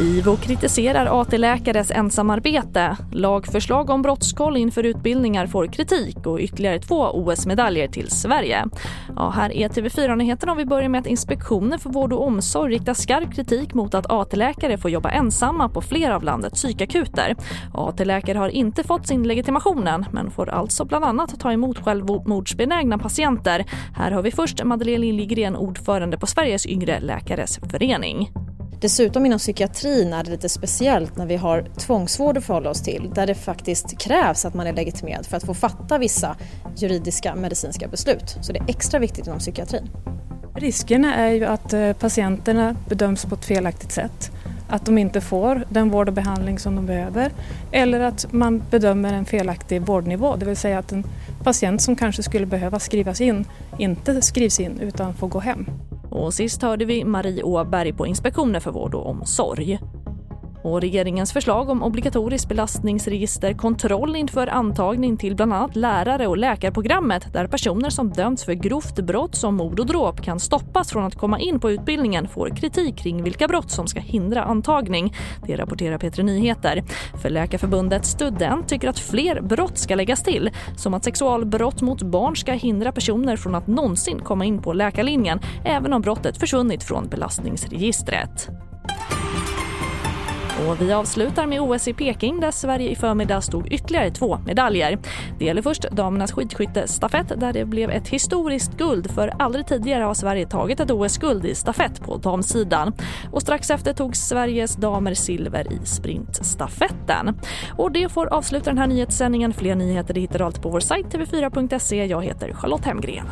IVO kritiserar AT-läkares ensamarbete. Lagförslag om brottskoll inför utbildningar får kritik och ytterligare 2 OS-medaljer till Sverige. Ja, här är TV4-nyheterna och vi börjar med att Inspektionen för vård och omsorg riktar skarp kritik mot att AT-läkare får jobba ensamma på flera av landets psykakuter. AT-läkare har inte fått sin legitimationen men får alltså bland annat ta emot självmordsbenägna patienter. Här har vi först Madeleine Liljegren, ordförande på Sveriges yngre läkaresförening. Dessutom inom psykiatrin är det lite speciellt när vi har tvångsvård att förhålla oss till där det faktiskt krävs att man är legitimerad för att få fatta vissa juridiska medicinska beslut. Så det är extra viktigt inom psykiatrin. Riskerna är ju att patienterna bedöms på ett felaktigt sätt. Att de inte får den vård och behandling som de behöver. Eller att man bedömer en felaktig vårdnivå. Det vill säga att en patient som kanske skulle behöva skrivas in inte skrivs in utan får gå hem. Och sist hörde vi Marie Åberg på Inspektionen för vård och omsorg. Och regeringens förslag om obligatorisk belastningsregisterkontroll inför antagning till bland annat lärare- och läkarprogrammet där personer som dömts för grovt brott som mord och dråp kan stoppas från att komma in på utbildningen får kritik kring vilka brott som ska hindra antagning. Det rapporterar Petra Nyheter. För Läkarförbundet Student tycker att fler brott ska läggas till, som att sexualbrott mot barn ska hindra personer från att någonsin komma in på läkarlinjen även om brottet försvunnit från belastningsregistret. Och vi avslutar med OS i Peking där Sverige i förmiddag stod ytterligare 2 medaljer. Det gäller först damernas skidskyttestafett där det blev ett historiskt guld, för aldrig tidigare har Sverige tagit ett OS-guld i stafett på damsidan. Och strax efter tog Sveriges damer silver i sprintstafetten. Och det får avsluta den här nyhetssändningen. Fler nyheter hittar du allt på vår sajt tv4.se. Jag heter Charlotte Hemgren.